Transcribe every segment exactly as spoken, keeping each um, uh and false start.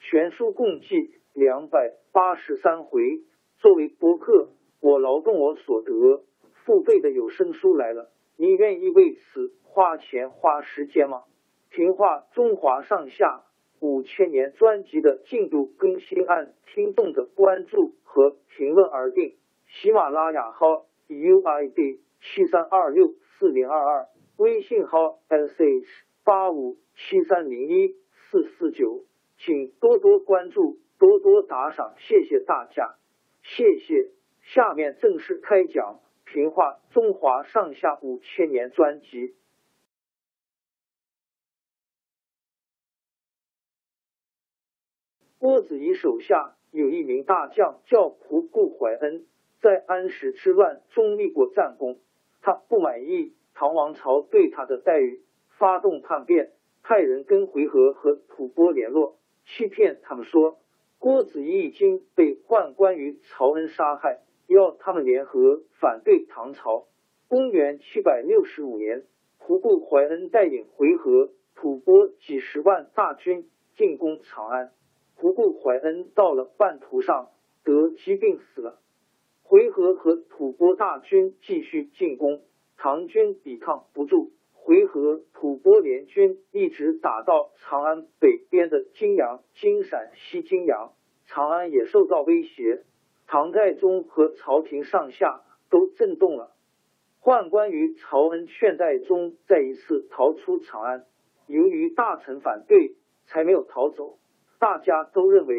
全书共计两百八十三回。作为播客，我劳动我所得，付费的有声书来了，你愿意为此花钱花时间吗？评话中华上下五千年专辑的进度更新按听众的关注和评论而定。喜马拉雅号 U I D 七三二六四零二二，微信号 S H 八五七三零一四四九。请多多关注，多多打赏，谢谢大家，谢谢。下面正式开讲《评话中华上下五千年》专辑。郭子仪手下有一名大将叫仆固怀恩，在安史之乱中立过战功。他不满意唐王朝对他的待遇，发动叛变，派人跟回纥和吐蕃联络。欺骗他们说郭子仪已经被宦官于曹恩杀害，要他们联合反对唐朝。公元七百六十五年，仆固怀恩带领回纥、吐蕃几十万大军进攻长安。仆固怀恩到了半途上得疾病死了。回纥和吐蕃大军继续进攻，唐军抵抗不住，回纥、吐蕃联军一直打到长安北边的金阳、金陕、西金阳，长安也受到威胁。唐太宗和朝廷上下都震动了。宦官于朝恩劝太宗再一次逃出长安，由于大臣反对，才没有逃走。大家都认为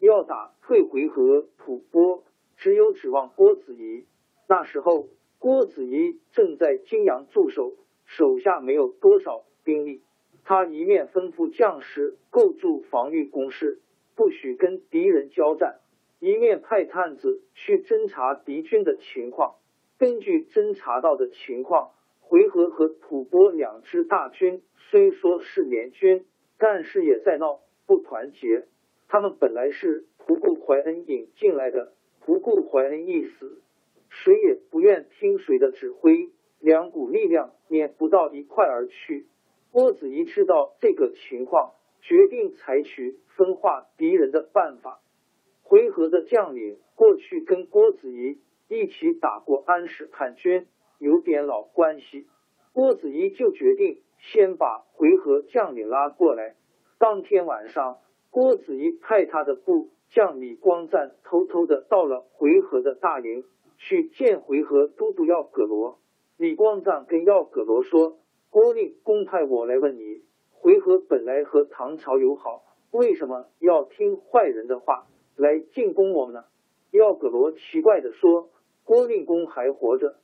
要打退回纥、吐蕃，只有指望郭子仪。那时候，郭子仪正在金阳驻守。手下没有多少兵力，他一面吩咐将士构筑防御工事，不许跟敌人交战，一面派探子去侦察敌军的情况。根据侦察到的情况，回纥和吐蕃两支大军虽说是联军，但是也在闹不团结。他们本来是仆固怀恩引进来的，仆固怀恩一死，谁也不愿听谁的指挥，两股力量碾不到一块而去。郭子仪知道这个情况，决定采取分化敌人的办法。回纥的将领过去跟郭子仪一起打过安史叛军，有点老关系。郭子仪就决定先把回纥将领拉过来。当天晚上，郭子仪派他的部将李光赞偷偷的到了回纥的大营，去见回纥都督耀葛罗。李光赞跟耀葛罗说：“郭令公派我来问你，回纥本来和唐朝友好，为什么要听坏人的话来进攻我们呢？”耀葛罗奇怪地说：“郭令公还活着，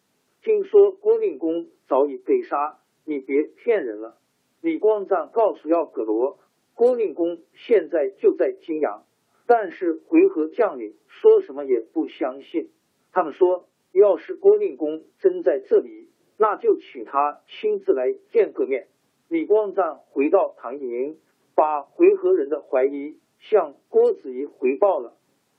听说郭令公早已被杀，你别骗人了。”李光赞告诉耀葛罗，郭令公现在就在金阳，但是回纥将领说什么也不相信。他们说，要是郭令公真在这里，那就请他亲自来见个面。李光赞回到唐营，把回纥人的怀疑向郭子仪回报了。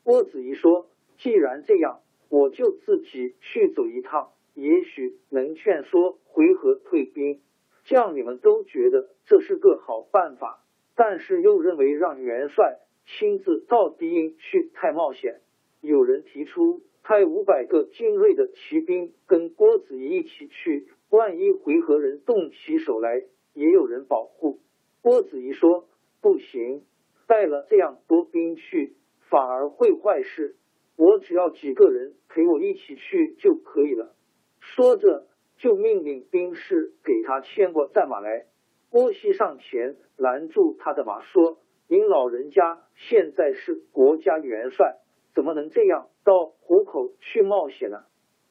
郭子仪说：“既然这样，我就自己去走一趟，也许能劝说回纥退兵。”将领们都觉得这是个好办法，但是又认为让元帅亲自到敌营去太冒险。有人提出派五百个精锐的骑兵跟郭子仪一起去，万一回纥人动起手来，也有人保护。郭子仪说：“不行，带了这样多兵去，反而会坏事。我只要几个人陪我一起去就可以了。”说着，就命令兵士给他牵过战马来。郭熙上前拦住他的马，说：“您老人家现在是国家元帅，怎么能这样到虎口去冒险呢？”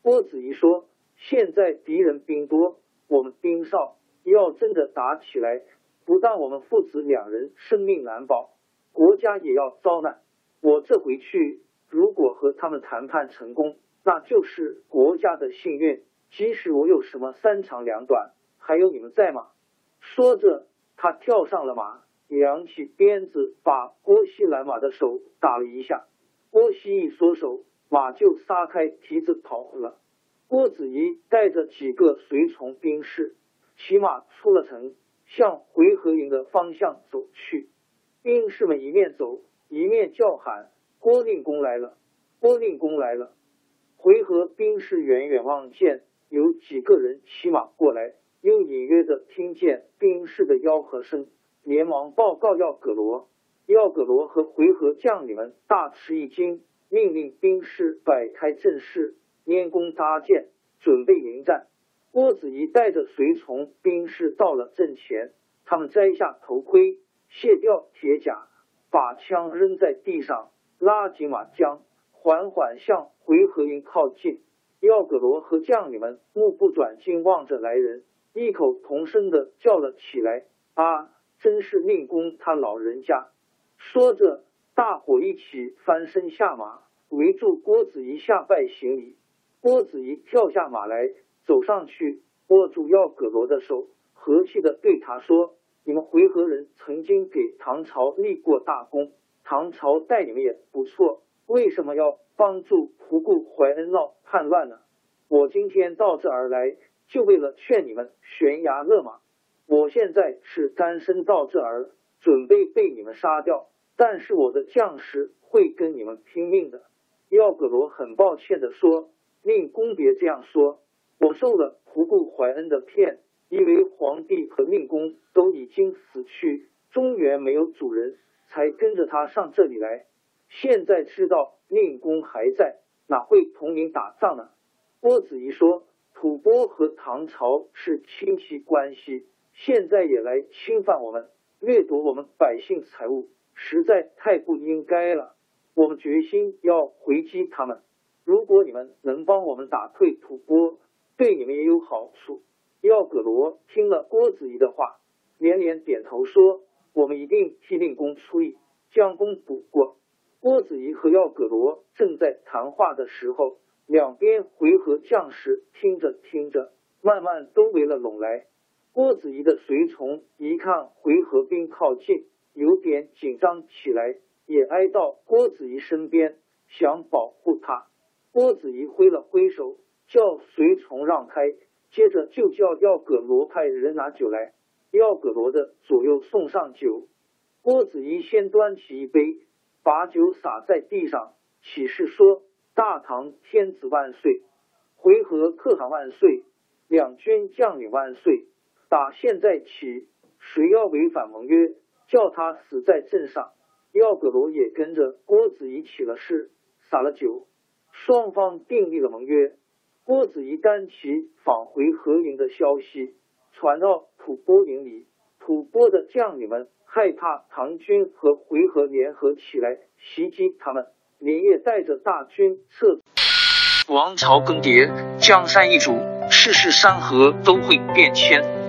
郭子仪说：“现在敌人兵多，我们兵少，要真的打起来，不但我们父子两人生命难保，国家也要遭难。我这回去，如果和他们谈判成功，那就是国家的幸运。即使我有什么三长两短，还有你们在吗？”说着，他跳上了马，扬起鞭子，把郭熙拦马的手打了一下。郭熙一缩手，马就撒开蹄子跑了。郭子仪带着几个随从兵士，骑马出了城，向回纥营的方向走去。兵士们一面走，一面叫喊：“郭令公来了！郭令公来了！”回纥兵士远远望见有几个人骑马过来，又隐约的听见兵士的吆喝声，连忙报告耀葛罗。耀葛罗和回纥将领们大吃一惊，命令兵士摆开阵势，拈弓搭箭，准备迎战。郭子仪带着随从兵士到了阵前，他们摘下头盔，卸掉铁甲，把枪扔在地上，拉紧马缰，缓缓向回纥营靠近。耀葛罗和将领们目不转睛望着来人，异口同声的叫了起来：“啊，真是令公他老人家！”说着，大伙一起翻身下马，围住郭子仪下拜行礼。郭子仪跳下马来，走上去，握住耀葛罗的手，和气的对他说：“你们回纥人曾经给唐朝立过大功，唐朝待你们也不错，为什么要帮助仆固怀恩闹叛乱呢？我今天到这儿来，就为了劝你们悬崖勒马。我现在是单身到这儿，准备被你们杀掉，但是我的将士会跟你们拼命的。”耀葛罗很抱歉的说：“令公别这样说，我受了仆固怀恩的骗，因为皇帝和令公都已经死去，中原没有主人，才跟着他上这里来。现在知道令公还在，哪会同您打仗呢？”郭子仪说：“吐蕃和唐朝是亲戚关系，现在也来侵犯我们，掠夺我们百姓财物，实在太不应该了。我们决心要回击他们，如果你们能帮我们打退吐蕃，对你们也有好处。”耀葛罗听了郭子仪的话，连连点头说：“我们一定替令公出力，将功补过。”郭子仪和耀葛罗正在谈话的时候，两边回纥将士听着听着，慢慢都围了拢来。郭子仪的随从一看回纥兵靠近，有点紧张起来，也挨到郭子仪身边，想保护他。郭子仪挥了挥手，叫随从让开，接着就叫耀葛罗派人拿酒来。耀葛罗的左右送上酒，郭子仪先端起一杯，把酒洒在地上，起誓说：“大唐天子万岁，回纥可汗万岁，两军将领万岁！打现在起，谁要违反盟约，叫他死在阵上。”耀葛罗也跟着郭子仪起了誓，洒了酒，双方订立了盟约。郭子仪单骑访回纥营的消息传到吐蕃营里，吐蕃的将领们害怕唐军和回纥联合起来袭击他们，连夜带着大军撤。王朝更迭，江山易主，世事山河都会变迁。